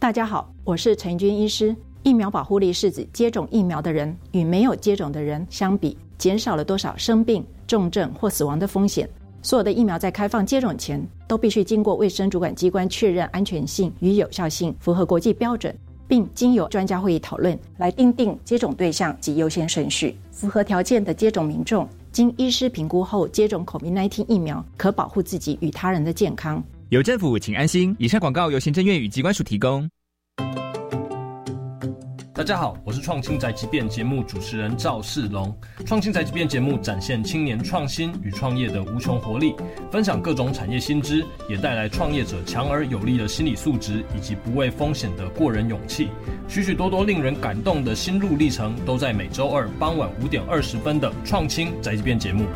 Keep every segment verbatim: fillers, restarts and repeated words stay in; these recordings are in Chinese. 大家好，我是陈军医师。疫苗保护力是指接种疫苗的人与没有接种的人相比，减少了多少生病、重症或死亡的风险。所有的疫苗在开放接种前，都必须经过卫生主管机关确认安全性与有效性符合国际标准，并经由专家会议讨论来订定接种对象及优先顺序。符合条件的接种民众，经医师评估后接种 COVID 十九 疫苗，可保护自己与他人的健康。有政府，请安心。以上广告由行政院与疾管署提供。大家好，我是创青宅急便节目主持人赵世龙。创青宅急便节目展现青年创新与创业的无穷活力，分享各种产业新知，也带来创业者强而有力的心理素质以及不畏风险的过人勇气。许许多多令人感动的心路历程，都在每周二傍晚五点二十分的创青宅急便节目。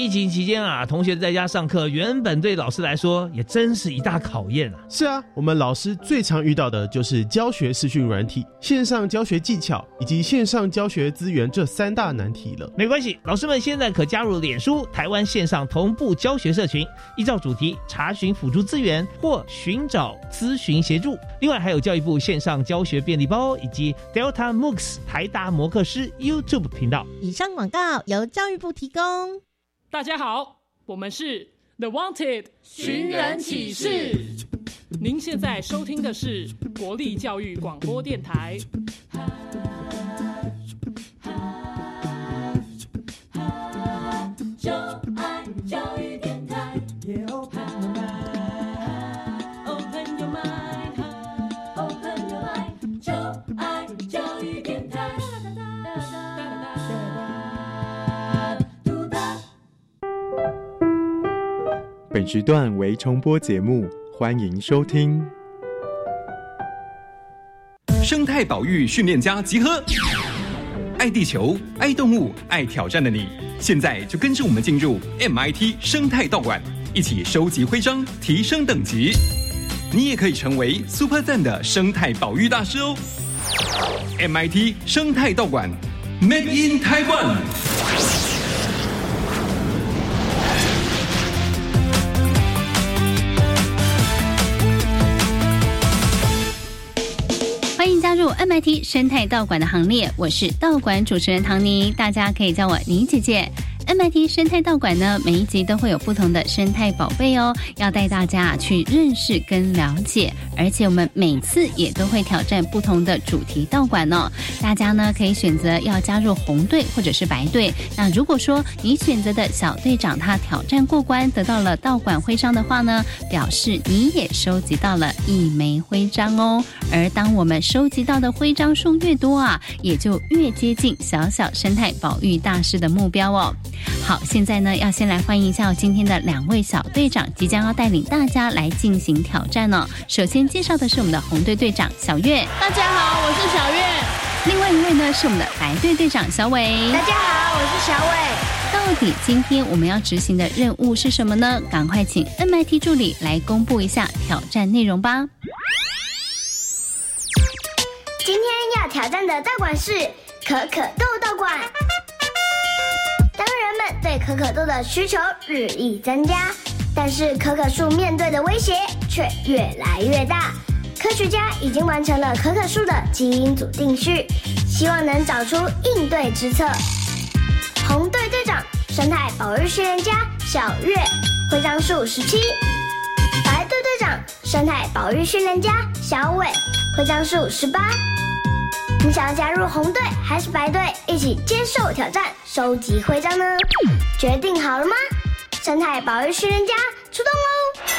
疫情期间啊，同学在家上课，原本对老师来说也真是一大考验啊。是啊，我们老师最常遇到的就是教学视讯软体、线上教学技巧以及线上教学资源这三大难题了。没关系，老师们现在可加入脸书台湾线上同步教学社群，依照主题查询辅助资源或寻找咨询协助。另外还有教育部线上教学便利包以及 Delta MOOCs 台达摩克师 YouTube 频道。以上广告由教育部提供。大家好，我们是 The Wanted 寻人启事。您现在收听的是国立教育广播电台。就爱教育电台。Open your mind, open your mind, 就爱教育电台。本时段为重播节目，欢迎收听。生态保育训练家集合，爱地球、爱动物、爱挑战的你，现在就跟着我们进入 M I T 生态道馆，一起收集徽章，提升等级。你也可以成为 Super 赞的生态保育大师哦。M I T 生态道馆 ，Made in Taiwan。入 M I T 生态道馆的行列，我是道馆主持人唐妮，大家可以叫我妮姐姐。M I T 生态道馆呢，每一集都会有不同的生态宝贝哦，要带大家去认识跟了解，而且我们每次也都会挑战不同的主题道馆哦。大家呢可以选择要加入红队或者是白队，那如果说你选择的小队长他挑战过关，得到了道馆徽章的话呢，表示你也收集到了一枚徽章哦。而当我们收集到的徽章数越多啊，也就越接近小小生态保育大师的目标哦。好，现在呢要先来欢迎一下今天的两位小队长，即将要带领大家来进行挑战哦。首先介绍的是我们的红队队长小月，大家好，我是小月。另外一位呢是我们的白队队长小伟，大家好，我是小伟。到底今天我们要执行的任务是什么呢？赶快请 M I T 助理来公布一下挑战内容吧。今天要挑战的道馆是可可豆道馆。对可可豆的需求日益增加，但是可可树面对的威胁却越来越大。科学家已经完成了可可树的基因组定序，希望能找出应对之策。红队队长生态保育训练家小月，徽章数十七；白队队长生态保育训练家小伟，徽章数十八。你想要加入红队还是白队一起接受挑战收集徽章呢？决定好了吗？生态保育训练家出动喽！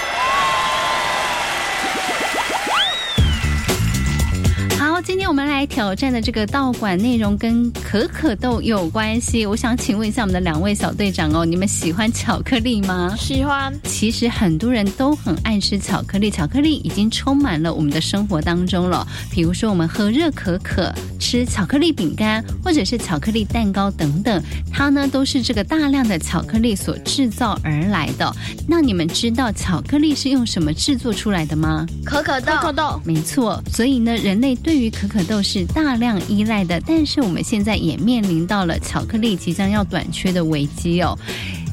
好，今天我们来挑战的这个道馆内容跟可可豆有关系。我想请问一下我们的两位小队长哦，你们喜欢巧克力吗？喜欢。其实很多人都很爱吃巧克力，巧克力已经充满了我们的生活当中了。比如说我们喝热可可，吃巧克力饼干或者是巧克力蛋糕等等，它呢都是这个大量的巧克力所制造而来的。那你们知道巧克力是用什么制作出来的吗？可可豆。可可豆。没错。所以呢，人类对于于可可豆是大量依赖的，但是我们现在也面临到了巧克力即将要短缺的危机哦。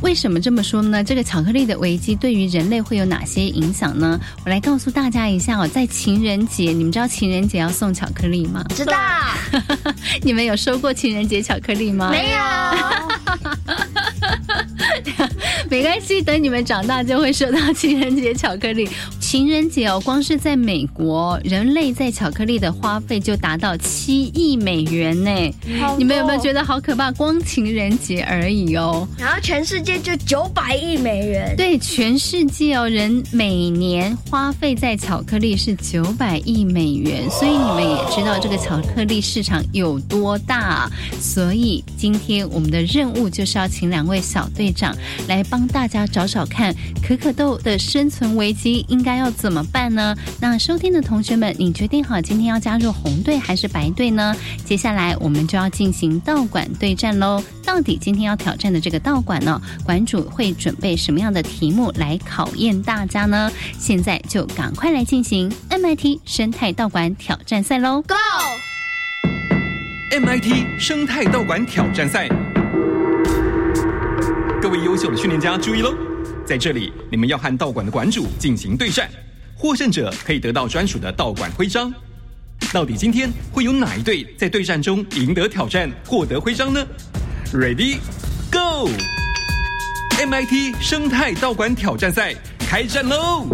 为什么这么说呢？这个巧克力的危机对于人类会有哪些影响呢？我来告诉大家一下哦，在情人节，你们知道情人节要送巧克力吗？知道。你们有收过情人节巧克力吗？没有。没关系，等你们长大就会收到情人节巧克力。情人节哦，光是在美国，人类在巧克力的花费就达到七亿美元呢。你们有没有觉得好可怕？光情人节而已哦。然后全世界就九百亿美元。对，全世界哦，人每年花费在巧克力是九百亿美元，所以你们也知道这个巧克力市场有多大。所以今天我们的任务就是要请两位小队长来帮。帮大家找找看可可豆的生存危机应该要怎么办呢？那收听的同学们，你决定好今天要加入红队还是白队呢？接下来我们就要进行道馆对战咯。到底今天要挑战的这个道馆呢、哦，馆主会准备什么样的题目来考验大家呢？现在就赶快来进行 M I T 生态道馆挑战赛咯 Go! M I T 生态道馆挑战赛，各位优秀的训练家注意喽！在这里，你们要和道馆的馆主进行对战，获胜者可以得到专属的道馆徽章。到底今天会有哪一队在对战中赢得挑战，获得徽章呢 ？Ready, go! M I T 生态道馆挑战赛开战喽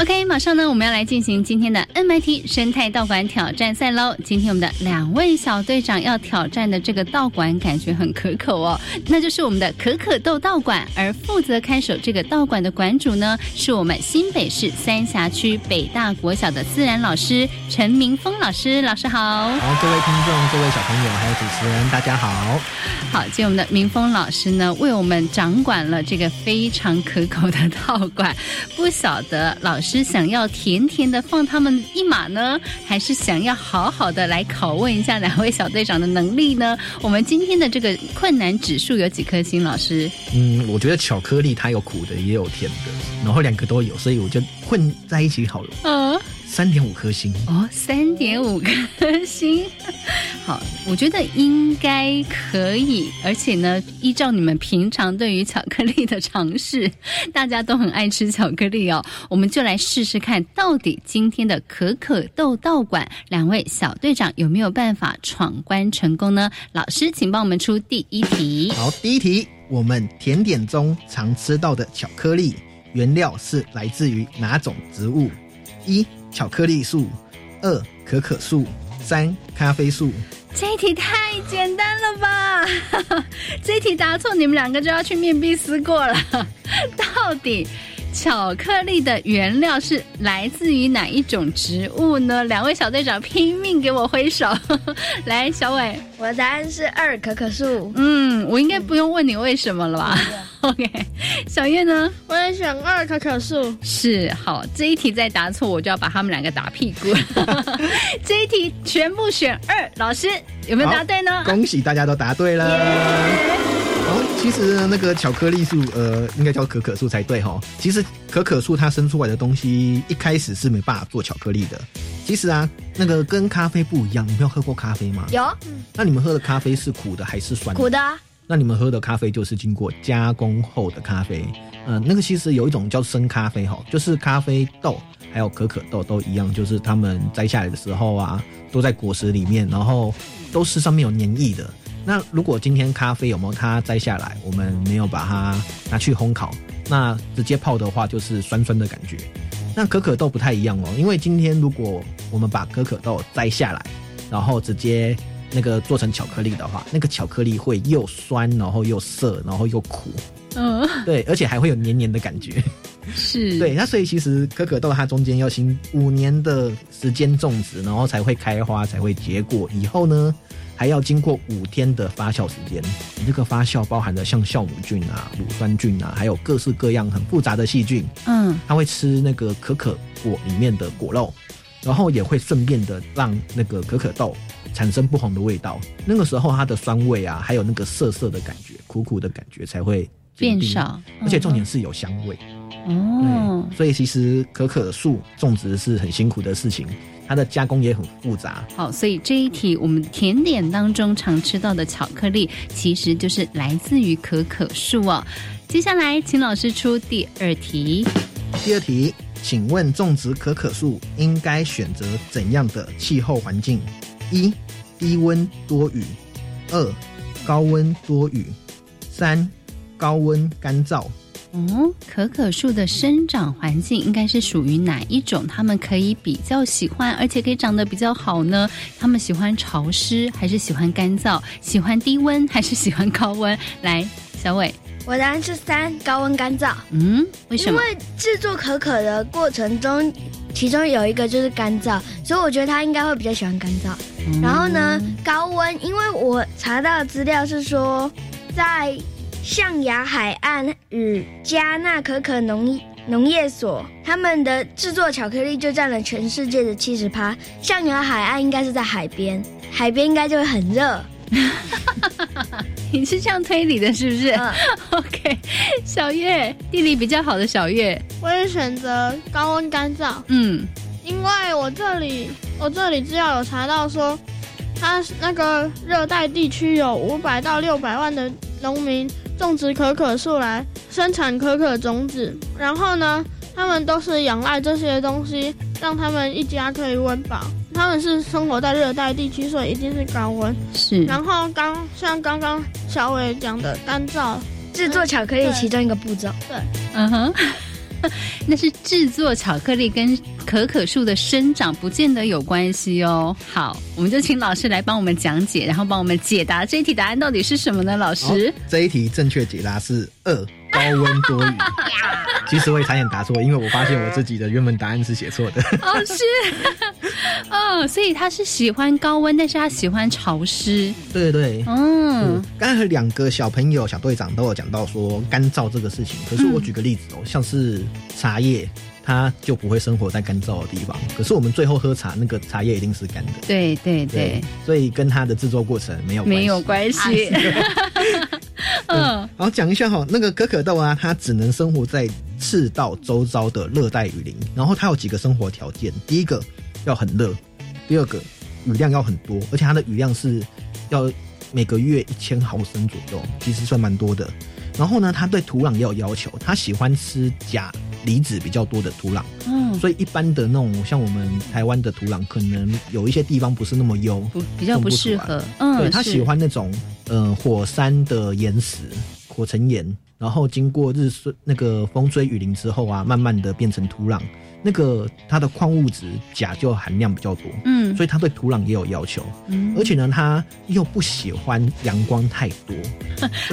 ！OK， 马上呢，我们要来进行今天的 M I T 生态道馆挑战赛喽。今天我们的两位小队长要挑战的这个道馆感觉很可口哦，那就是我们的可可豆道馆。而负责看守这个道馆的馆主呢，是我们新北市三峡区北大国小的自然老师陈明峰老师。老师好。好，各位听众、各位小朋友还有主持人，大家好。好，今天我们的明峰老师呢，为我们掌管了这个非常可口的道馆。不晓得老师是想要甜甜的放他们一马呢，还是想要好好的来拷问一下两位小队长的能力呢？我们今天的这个困难指数有几颗星？老师，嗯，我觉得巧克力它有苦的也有甜的，然后两个都有，所以我就混在一起好了。嗯，三点五颗星哦，三点五颗星。好，我觉得应该可以，而且呢，依照你们平常对于巧克力的尝试，大家都很爱吃巧克力哦，我们就来试试看到底今天的可可豆道馆两位小队长有没有办法闯关成功呢？老师请帮我们出第一题。好，第一题，我们甜点中常吃到的巧克力原料是来自于哪种植物？一、巧克力树，二、可可树，三、咖啡树。这一题太简单了吧。这一题答错你们两个就要去面壁思过了。到底巧克力的原料是来自于哪一种植物呢？两位小队长拼命给我挥手。来，小伟。我的答案是二，可可树。嗯，我应该不用问你为什么了吧、嗯、OK， 小月呢？我也选二，可可树。是，好，这一题再答错我就要把他们两个打屁股。这一题全部选二，老师有没有答对呢？恭喜大家都答对了、yeah！其实那个巧克力树，呃，应该叫可可树才对齁。其实可可树它生出来的东西，一开始是没办法做巧克力的。其实啊，那个跟咖啡不一样，你们有喝过咖啡吗？有。那你们喝的咖啡是苦的还是酸的？苦的啊。那你们喝的咖啡就是经过加工后的咖啡。嗯、呃，那个其实有一种叫生咖啡齁，就是咖啡豆还有可可豆都一样，就是他们摘下来的时候啊，都在果实里面，然后都是上面有黏液的。那如果今天咖啡有没有它摘下来，我们没有把它拿去烘烤，那直接泡的话就是酸酸的感觉。那可可豆不太一样哦，因为今天如果我们把可可豆摘下来，然后直接那个做成巧克力的话，那个巧克力会又酸，然后又涩，然后又苦。嗯，对，而且还会有黏黏的感觉。是，对，那所以其实可可豆它中间要经五年的时间种植，然后才会开花，才会结果。以后呢，还要经过五天的发酵时间。这个发酵包含了像酵母菌啊、乳酸菌啊，还有各式各样很复杂的细菌。嗯，它会吃那个可可果里面的果肉，然后也会顺便的让那个可可豆产生不同的味道。那个时候它的酸味啊，还有那个涩涩的感觉、苦苦的感觉才会变少，而且重点是有香味。嗯嗯，哦，所以其实可可树种植是很辛苦的事情，它的加工也很复杂。好，所以这一题我们甜点当中常吃到的巧克力其实就是来自于可可树哦。接下来请老师出第二题。第二题，请问种植可可树应该选择怎样的气候环境？一、低温多雨；二、高温多雨；三、高温干燥。哦，可可树的生长环境应该是属于哪一种？他们可以比较喜欢，而且可以长得比较好呢？他们喜欢潮湿，还是喜欢干燥？喜欢低温，还是喜欢高温？来，小伟。我答案是三，高温干燥。嗯，为什么？因为制作可可的过程中，其中有一个就是干燥，所以我觉得他应该会比较喜欢干燥。嗯、然后呢，高温，因为我查到的资料是说，在象牙海岸与加纳可可农农业所，他们的制作巧克力就占了全世界的 百分之七十。 象牙海岸应该是在海边，海边应该就会很热。你是这样推理的是不是、嗯、OK。 小月，地理比较好的小月，我也选择高温干燥。嗯，因为我这里我这里资料有查到说，它那个热带地区有五百到六百万的农民种植可可树来生产可可种子，然后呢他们都是仰赖这些东西让他们一家可以温饱。他们是生活在热带地区，所以一定是高温。是，然后刚像刚刚小伟讲的干燥，制作巧克力其中一个步骤、嗯、对，嗯哼、uh-huh. 那是制作巧克力跟可可树的生长不见得有关系哦。好，我们就请老师来帮我们讲解，然后帮我们解答这一题答案到底是什么呢？老师、哦、这一题正确解答是二，高温多雨。其实我也差点答错，因为我发现我自己的原本答案是写错的。哦，是哦，所以他是喜欢高温，但是他喜欢潮湿。对对，嗯，刚才两个小朋友小队长都有讲到说干燥这个事情，可是我举个例子哦，嗯、像是茶叶，它就不会生活在干燥的地方，可是我们最后喝茶，那个茶叶一定是干的。对对 对, 对，所以跟它的制作过程没有关系，没有关系。嗯，然后讲一下哈，那个可可豆啊，它只能生活在赤道周遭的热带雨林，然后它有几个生活条件，第一个要很热，第二个雨量要很多，而且它的雨量是要每个月一千毫升左右，其实算蛮多的。然后呢，它对土壤也有要求，它喜欢吃钾离子比较多的土壤，嗯，所以一般的那种像我们台湾的土壤，可能有一些地方不是那么优，比较不适合。嗯，对，他喜欢那种呃火山的岩石，火成岩，然后经过日那个风吹雨淋之后啊，慢慢的变成土壤，那个它的矿物质钾就含量比较多，嗯，所以它对土壤也有要求，嗯，而且呢，它又不喜欢阳光太多，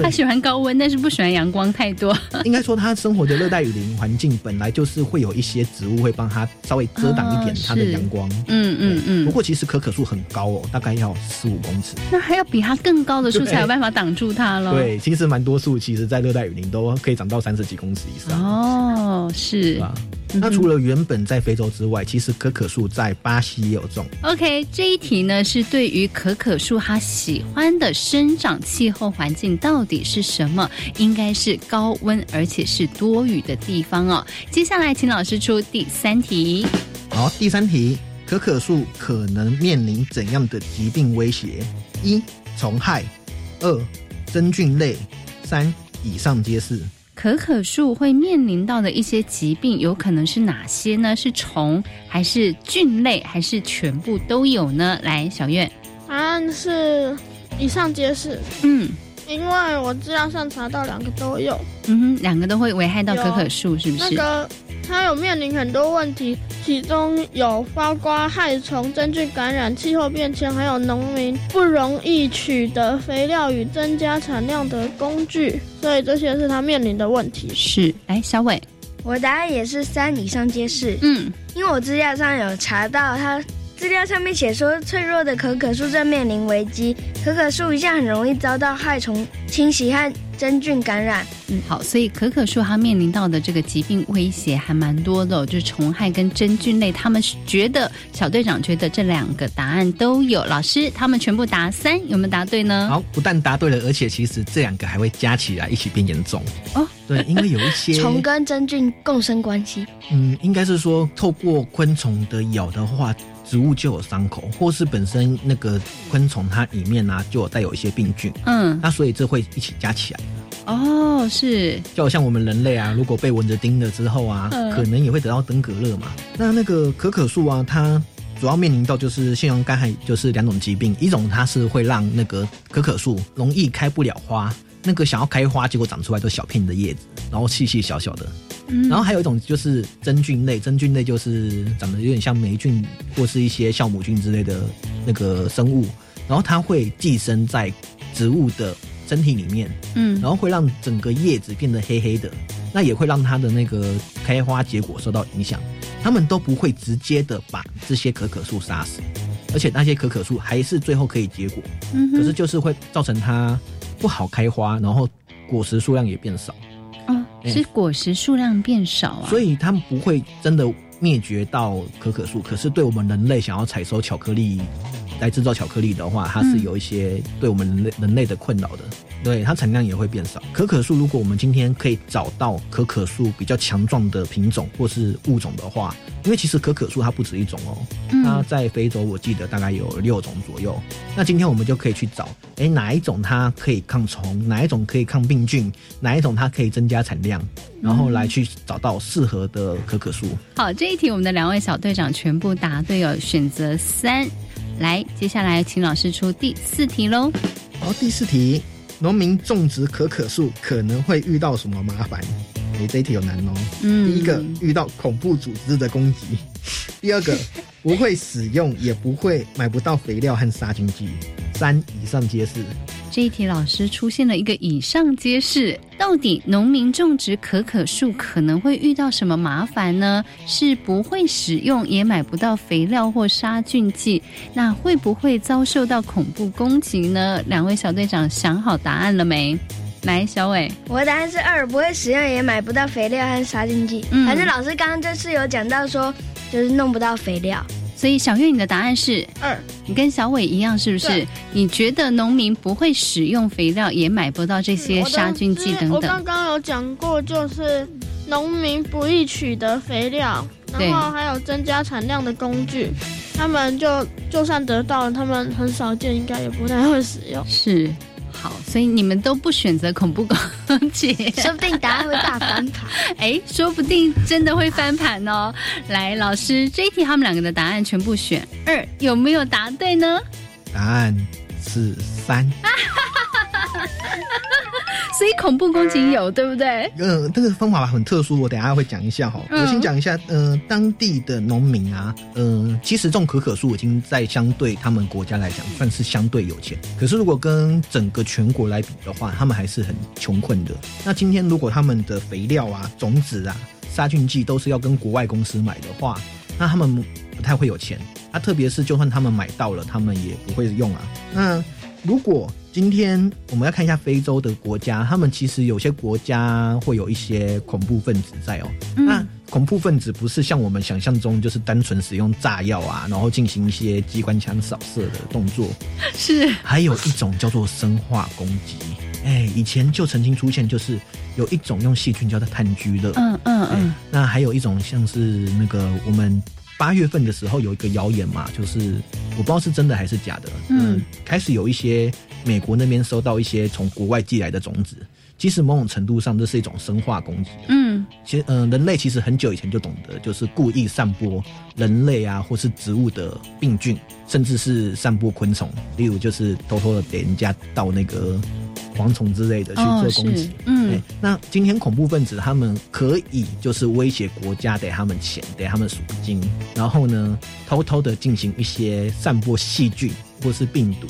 它喜欢高温，但是不喜欢阳光太多。应该说，它生活的热带雨林环境本来就是会有一些植物会帮它稍微遮挡一点它的阳光，嗯嗯嗯。不过其实可可树很高哦，大概要十五公尺，那还要比它更高的树才有办法挡住它了。对，其实蛮多树，其实在热带雨林都可以长到三十几公尺以上。哦，是。那除了原本在非洲之外，其实可可树在巴西也有种。 OK， 这一题呢是对于可可树它喜欢的生长气候环境到底是什么，应该是高温而且是多雨的地方哦。接下来请老师出第三题。好，第三题，可可树可能面临怎样的疾病威胁？一、虫害，二、真菌类，三、以上皆是。可可树会面临到的一些疾病有可能是哪些呢？是虫，还是菌类，还是全部都有呢？来，小月，答案是以上皆是。嗯，因为我资料上查到两个都有。嗯哼，两个都会危害到可可树是不是？那个它有面临很多问题，其中有包括害虫、真菌感染、气候变迁，还有农民不容易取得肥料与增加产量的工具，所以这些是它面临的问题。是，来，小伟，我答案也是三，以上皆是。嗯，因为我资料上有查到它。资料上面写说，脆弱的可可树正面临危机，可可树一向很容易遭到害虫侵袭和真菌感染。嗯，好，所以可可树它面临到的这个疾病威胁还蛮多的、哦、就是虫害跟真菌类，他们觉得小队长觉得这两个答案都有，老师他们全部答三，有没有答对呢？好，不但答对了，而且其实这两个还会加起来一起变严重哦。对，因为有一些虫跟真菌共生关系，嗯，应该是说透过昆虫的咬的话，植物就有伤口，或是本身那个昆虫它里面啊就有带有一些病菌，嗯，那所以这会一起加起来。哦，是，就好像我们人类啊，如果被蚊子叮了之后啊，嗯、可能也会得到登革热嘛。那那个可可树啊，它主要面临到就是腺样盖害，就是两种疾病，一种它是会让那个可可树容易开不了花。那个想要开花，结果长出来都小片的叶子，然后细细小小的、嗯、然后还有一种就是真菌类，真菌类就是长得有点像霉菌或是一些酵母菌之类的那个生物，然后它会寄生在植物的身体里面，嗯，然后会让整个叶子变得黑黑的，那也会让它的那个开花结果受到影响。它们都不会直接的把这些可可树杀死，而且那些可可树还是最后可以结果、嗯、可是就是会造成它不好开花，然后果实数量也变少。哦，是果实数量变少啊、欸、所以他们不会真的灭绝到可可树，可是对我们人类想要采收巧克力来制造巧克力的话，它是有一些对我们人类人类的困扰的、嗯、对，它产量也会变少。可可树如果我们今天可以找到可可树比较强壮的品种或是物种的话，因为其实可可树它不止一种哦，它在非洲我记得大概有六种左右、嗯、那今天我们就可以去找诶哪一种它可以抗虫，哪一种可以抗病菌，哪一种它可以增加产量，然后来去找到适合的可可树、嗯、好，这一题我们的两位小队长全部答对哦，选择三。来，接下来请老师出第四题咯。好，第四题，农民种植可可树可能会遇到什么麻烦？诶，这一题有难哦。嗯，第一个遇到恐怖组织的攻击，第二个不会使用也不会买不到肥料和杀菌剂，三以上皆是。这一题老师出现了一个以上皆是，到底农民种植可可树可能会遇到什么麻烦呢？是不会使用也买不到肥料或杀菌剂，那会不会遭受到恐怖攻击呢？两位小队长想好答案了没？来，小伟，我的答案是二，不会使用也买不到肥料和杀菌剂、嗯、反正老师刚刚就是有讲到说就是弄不到肥料，所以小月你的答案是二，你跟小伟一样是不是？你觉得农民不会使用肥料也买不到这些杀菌剂等等、嗯、我, 我刚刚有讲过，就是农民不易取得肥料，然后还有增加产量的工具，他们就就算得到了，他们很少见，应该也不太会使用。是，好，所以你们都不选择恐怖攻击，说不定答案会大翻盘。哎，说不定真的会翻盘哦。来，老师，这一题他们两个的答案全部选二，有没有答对呢？答案是三。所以恐怖攻击有，对不对？嗯、呃，这个方法很特殊，我等一下会讲一下哈、嗯。我先讲一下，呃，当地的农民啊，呃，其实种可可树已经在相对他们国家来讲算是相对有钱，可是如果跟整个全国来比的话，他们还是很穷困的。那今天如果他们的肥料啊、种子啊、杀菌剂都是要跟国外公司买的话，那他们不太会有钱。啊，特别是就算他们买到了，他们也不会用啊。那如果今天我们要看一下非洲的国家，他们其实有些国家会有一些恐怖分子在哦、嗯、那恐怖分子不是像我们想象中就是单纯使用炸药啊，然后进行一些机关枪扫射的动作，是还有一种叫做生化攻击。哎，以前就曾经出现，就是有一种用细菌叫做炭疽热，嗯嗯嗯，那还有一种像是那个我们八月份的时候有一个谣言嘛，就是我不知道是真的还是假的，嗯，开始有一些美国那边收到一些从国外寄来的种子，其实某种程度上这是一种生化攻击。嗯，其实呃，人类其实很久以前就懂得，就是故意散播人类啊或是植物的病菌，甚至是散播昆虫，例如就是偷偷的给人家到那个蝗虫之类的去做攻击、哦、嗯，那今天恐怖分子他们可以就是威胁国家给他们钱给他们赎金，然后呢偷偷的进行一些散播细菌或是病毒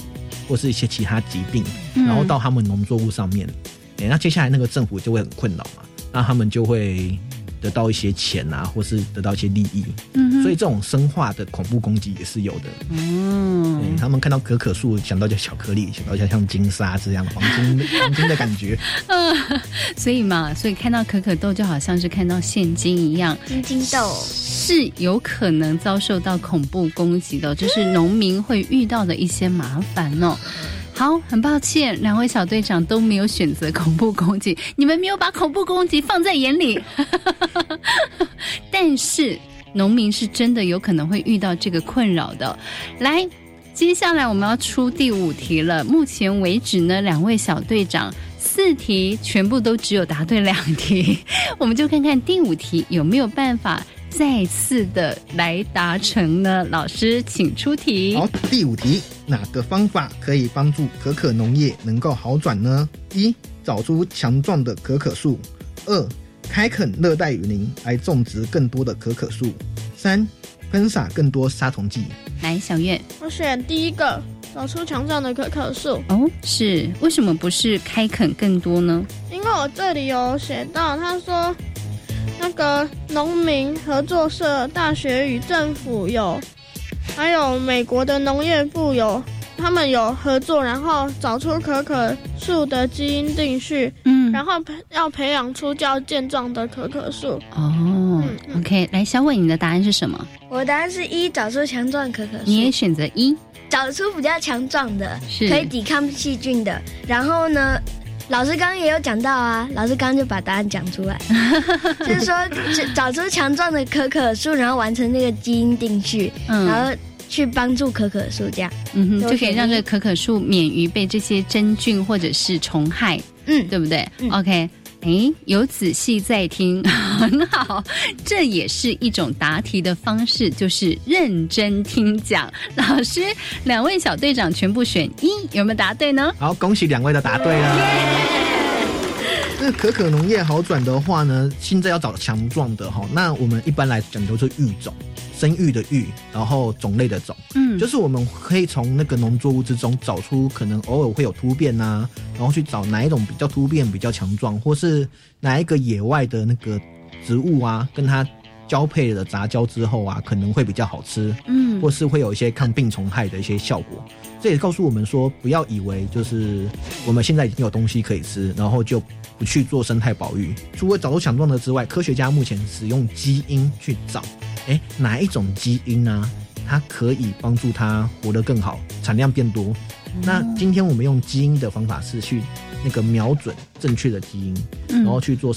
或是一些其他疾病，然后到他们农作物上面、嗯欸、那接下来那个政府就会很困扰嘛，那他们就会得到一些钱啊，或是得到一些利益。嗯，所以这种生化的恐怖攻击也是有的。嗯，嗯他们看到可可树想到就巧克力，想到就像金沙这样黄金黄金的感觉。嗯、呃，所以嘛，所以看到可可豆就好像是看到现金一样，金金豆是有可能遭受到恐怖攻击的，就是农民会遇到的一些麻烦哦。好，很抱歉，两位小队长都没有选择恐怖攻击，你们没有把恐怖攻击放在眼里。但是农民是真的有可能会遇到这个困扰的。来，接下来我们要出第五题了。目前为止呢，两位小队长四题全部都只有答对两题，我们就看看第五题有没有办法再次的来达成呢？老师请出题。好，第五题，哪个方法可以帮助可可农业能够好转呢？一，找出强壮的可可树；二，开垦热带雨林来种植更多的可可树；三，喷洒更多杀虫剂。来，小月，我选第一个，找出强壮的可可树。哦，是，为什么不是开垦更多呢？因为我这里有写到，他说那个农民合作社、大学与政府有，还有美国的农业部有，他们有合作，然后找出可可树的基因定序，嗯，然后要培养出较健壮的可可树。哦、嗯嗯、，OK， 来，小伟，你的答案是什么？我的答案是一，找出强壮可可树。你也选择一，找出比较强壮的，可以抵抗细菌的。然后呢？老师刚刚也有讲到啊，老师刚刚就把答案讲出来，就是说找出强壮的可可树，然后完成那个基因定序，嗯、然后去帮助可可树这样，嗯哼，就可以让这个可可树免于被这些真菌或者是虫害，嗯，对不对、嗯、？OK。哎，有仔细在听，很好，这也是一种答题的方式，就是认真听讲。老师，两位小队长全部选一，有没有答对呢？好，恭喜两位都答对了。Yeah! 这可可农业好转的话呢，现在要找强壮的哈，那我们一般来讲都是育种。生育的育，然后种类的种，嗯，就是我们可以从那个农作物之中找出可能偶尔会有突变啊，然后去找哪一种比较突变比较强壮，或是哪一个野外的那个植物啊，跟它交配了杂交之后啊，可能会比较好吃，嗯，或是会有一些抗病虫害的一些效果。这也告诉我们说，不要以为就是我们现在已经有东西可以吃，然后就不去做生态保育。除了找出强壮的之外，科学家目前使用基因去找，哎，哪一种基因啊，它可以帮助它活得更好，产量变多。那今天我们用基因的方法是去那个瞄准正确的基因，然后去做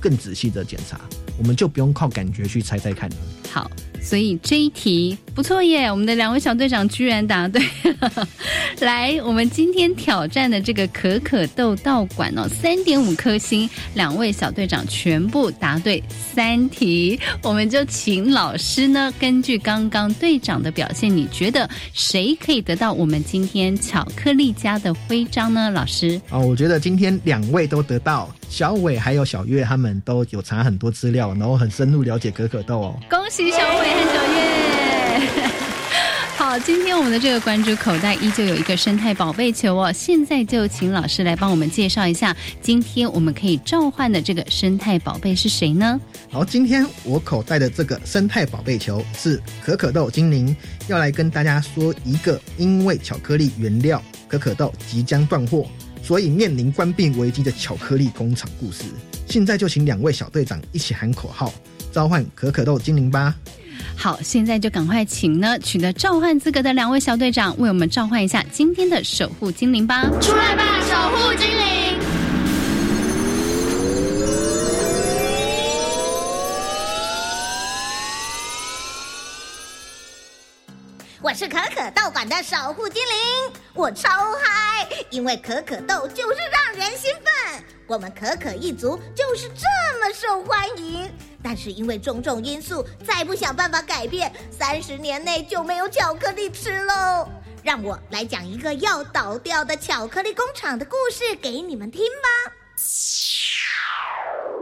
更仔细的检查。我们就不用靠感觉去猜猜看了。好，所以这一题不错耶，我们的两位小队长居然答对了。来，我们今天挑战的这个可可豆道馆哦， 三点五 颗星，两位小队长全部答对三题。我们就请老师呢，根据刚刚队长的表现，你觉得谁可以得到我们今天巧克力家的徽章呢？老师、哦、我觉得今天两位都得到，小伟还有小月他们都有查很多资料，然后很深入了解可可豆哦。恭喜小伟和小月。好，今天我们的这个关注口袋依旧有一个生态宝贝球哦，现在就请老师来帮我们介绍一下，今天我们可以召唤的这个生态宝贝是谁呢？好，今天我口袋的这个生态宝贝球是可可豆精灵，要来跟大家说一个因为巧克力原料可可豆即将断货，所以面临关闭危机的巧克力工厂故事。现在就请两位小队长一起喊口号，召唤可可豆精灵吧。好，现在就赶快请呢取得召唤资格的两位小队长为我们召唤一下今天的守护精灵吧。出来吧，守护精灵。我是可可豆馆的守护精灵，我超嗨，因为可可豆就是让人兴奋，我们可可一族就是这么受欢迎。但是因为种种因素，再不想办法改变，三十年内就没有巧克力吃喽。让我来讲一个要倒掉的巧克力工厂的故事给你们听吧。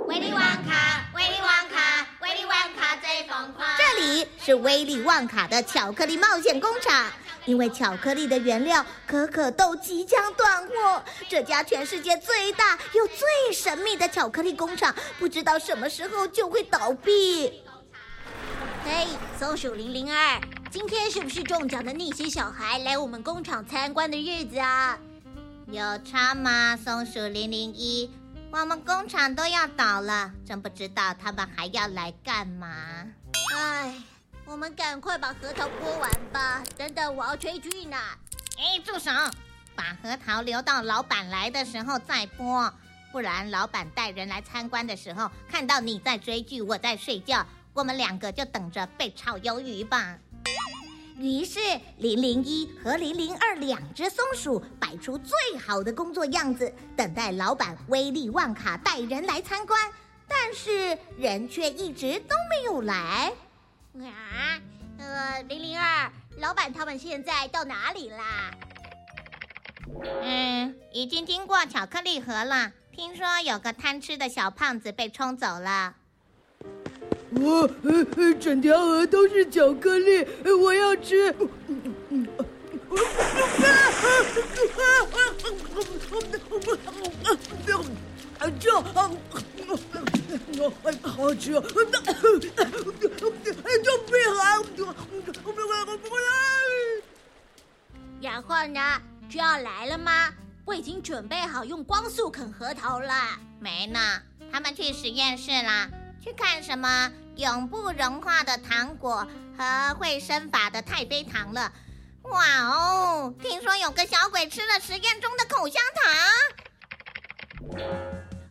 威利旺卡，威利旺卡，威利旺卡最疯狂。这里是威利旺卡的巧克力冒险工厂，因为巧克力的原料可可豆即将断货。这家全世界最大又最神秘的巧克力工厂，不知道什么时候就会倒闭。嘿，松鼠零零二，今天是不是中奖的那些小孩来我们工厂参观的日子啊？有差吗？松鼠零零一，我们工厂都要倒了，真不知道他们还要来干嘛。哎，我们赶快把核桃剥完吧。等等，我要追剧呢。哎，住手！把核桃留到老板来的时候再剥，不然老板带人来参观的时候，看到你在追剧，我在睡觉，我们两个就等着被炒鱿鱼吧。于是零零一和零零二两只松鼠摆出最好的工作样子，等待老板威力旺卡带人来参观，但是人却一直都没有来。啊，呃，零零二，老板他们现在到哪里啦？嗯，已经经过巧克力河了。听说有个贪吃的小胖子被冲走了。我、哦呃、整条河都是巧克力，我要吃。好吃哦！救命啊！我不来。然后呢？就要来了吗？我已经准备好用光速啃核桃了。没呢，他们去实验室了，去看什么永不融化的糖果和会生法的太妃糖了。哇哦！听说有个小鬼吃了实验中的口香糖。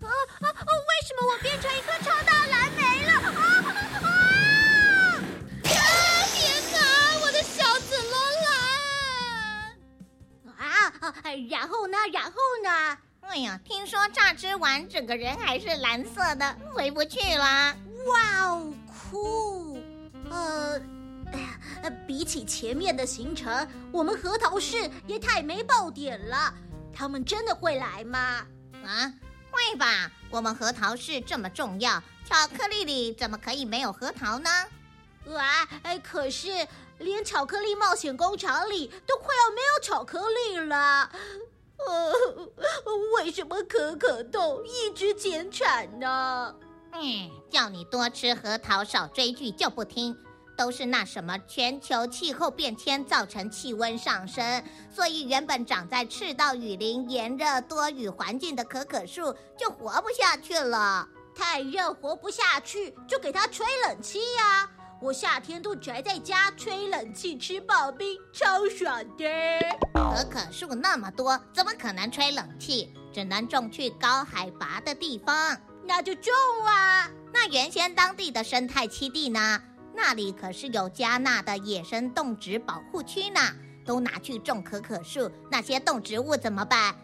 哦哦哦！为什么我变成一颗超大蓝莓了？啊啊啊！天哪，我的小紫罗兰！啊啊！然后呢？然后呢？哎呀，听说榨汁完整个人还是蓝色的，回不去了。哇哦，酷！呃，比起前面的行程，我们核桃市也太没爆点了。他们真的会来吗？啊？会吧，我们核桃是这么重要，巧克力里怎么可以没有核桃呢？哇，哎，可是连巧克力冒险工厂里都快要没有巧克力了。呃，为什么可可豆一直减产呢？嗯，叫你多吃核桃少追剧就不听。都是那什么全球气候变迁造成气温上升，所以原本长在赤道雨林炎热多雨环境的可可树就活不下去了。太热活不下去就给它吹冷气啊，我夏天都宅在家吹冷气吃刨冰，超爽的。可可树那么多，怎么可能吹冷气？只能种去高海拔的地方。那就种啊。那原先当地的生态栖地呢？那里可是有加纳的野生动植保护区呢，都拿去种可可树，那些动植物怎么办？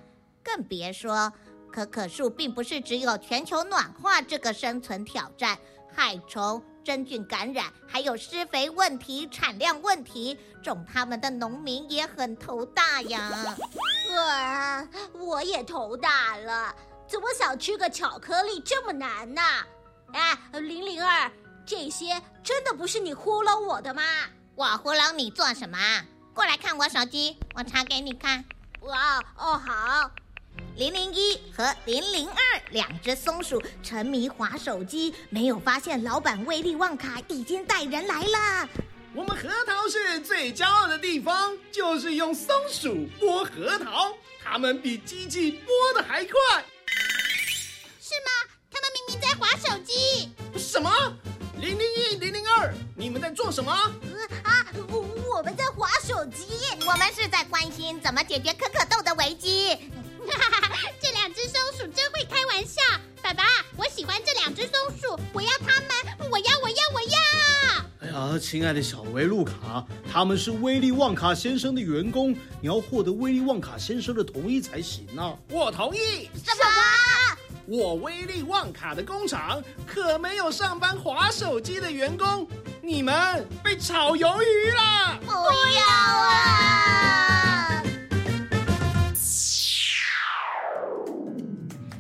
更别说可可树并不是只有全球暖化这个生存挑战，害虫、真菌感染，还有施肥问题、产量问题，种他们的农民也很头大呀。啊，我也头大了，怎么想吃个巧克力这么难呢？哎，零零二。这些真的不是你糊弄我的吗？我糊弄你做什么？过来看我手机，我查给你看。哇哦，好。零零一和零零二两只松鼠沉迷滑手机，没有发现老板威力旺卡已经带人来了。我们核桃市最骄傲的地方就是用松鼠剥核桃，他们比机器剥得还快。是吗？他们明明在滑手机。什么？零零一、零零二，你们在做什么？呃、啊我，我们在滑手机。我们是在关心怎么解决可可豆的危机。这两只松鼠真会开玩笑，爸爸，我喜欢这两只松鼠，我要它们，我要，我要，我要！哎呀，亲爱的小维路卡，他们是威力旺卡先生的员工，你要获得威力旺卡先生的同意才行啊！我同意。什么？我威力旺卡的工厂可没有上班滑手机的员工，你们被炒鱿鱼啦！不要啊！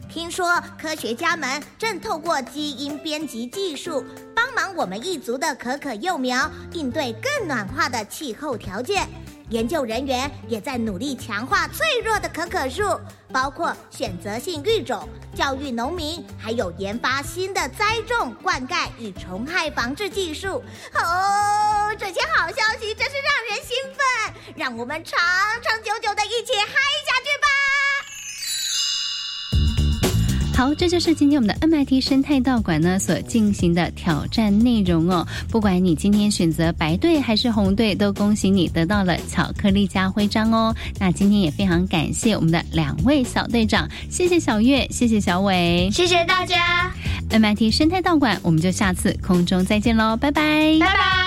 听说科学家们正透过基因编辑技术，帮忙我们一族的可可幼苗应对更暖化的气候条件。研究人员也在努力强化脆弱的可可树，包括选择性育种、教育农民，还有研发新的栽种、灌溉与虫害防治技术。哦，这些好消息真是让人兴奋，让我们长长久久的一起嗨下去吧！好，这就是今天我们的 M I T 生态道馆呢所进行的挑战内容哦。不管你今天选择白队还是红队，都恭喜你得到了巧克力加徽章哦。那今天也非常感谢我们的两位小队长，谢谢小月，谢谢小伟，谢谢大家。M I T 生态道馆，我们就下次空中再见咯，拜拜，拜拜。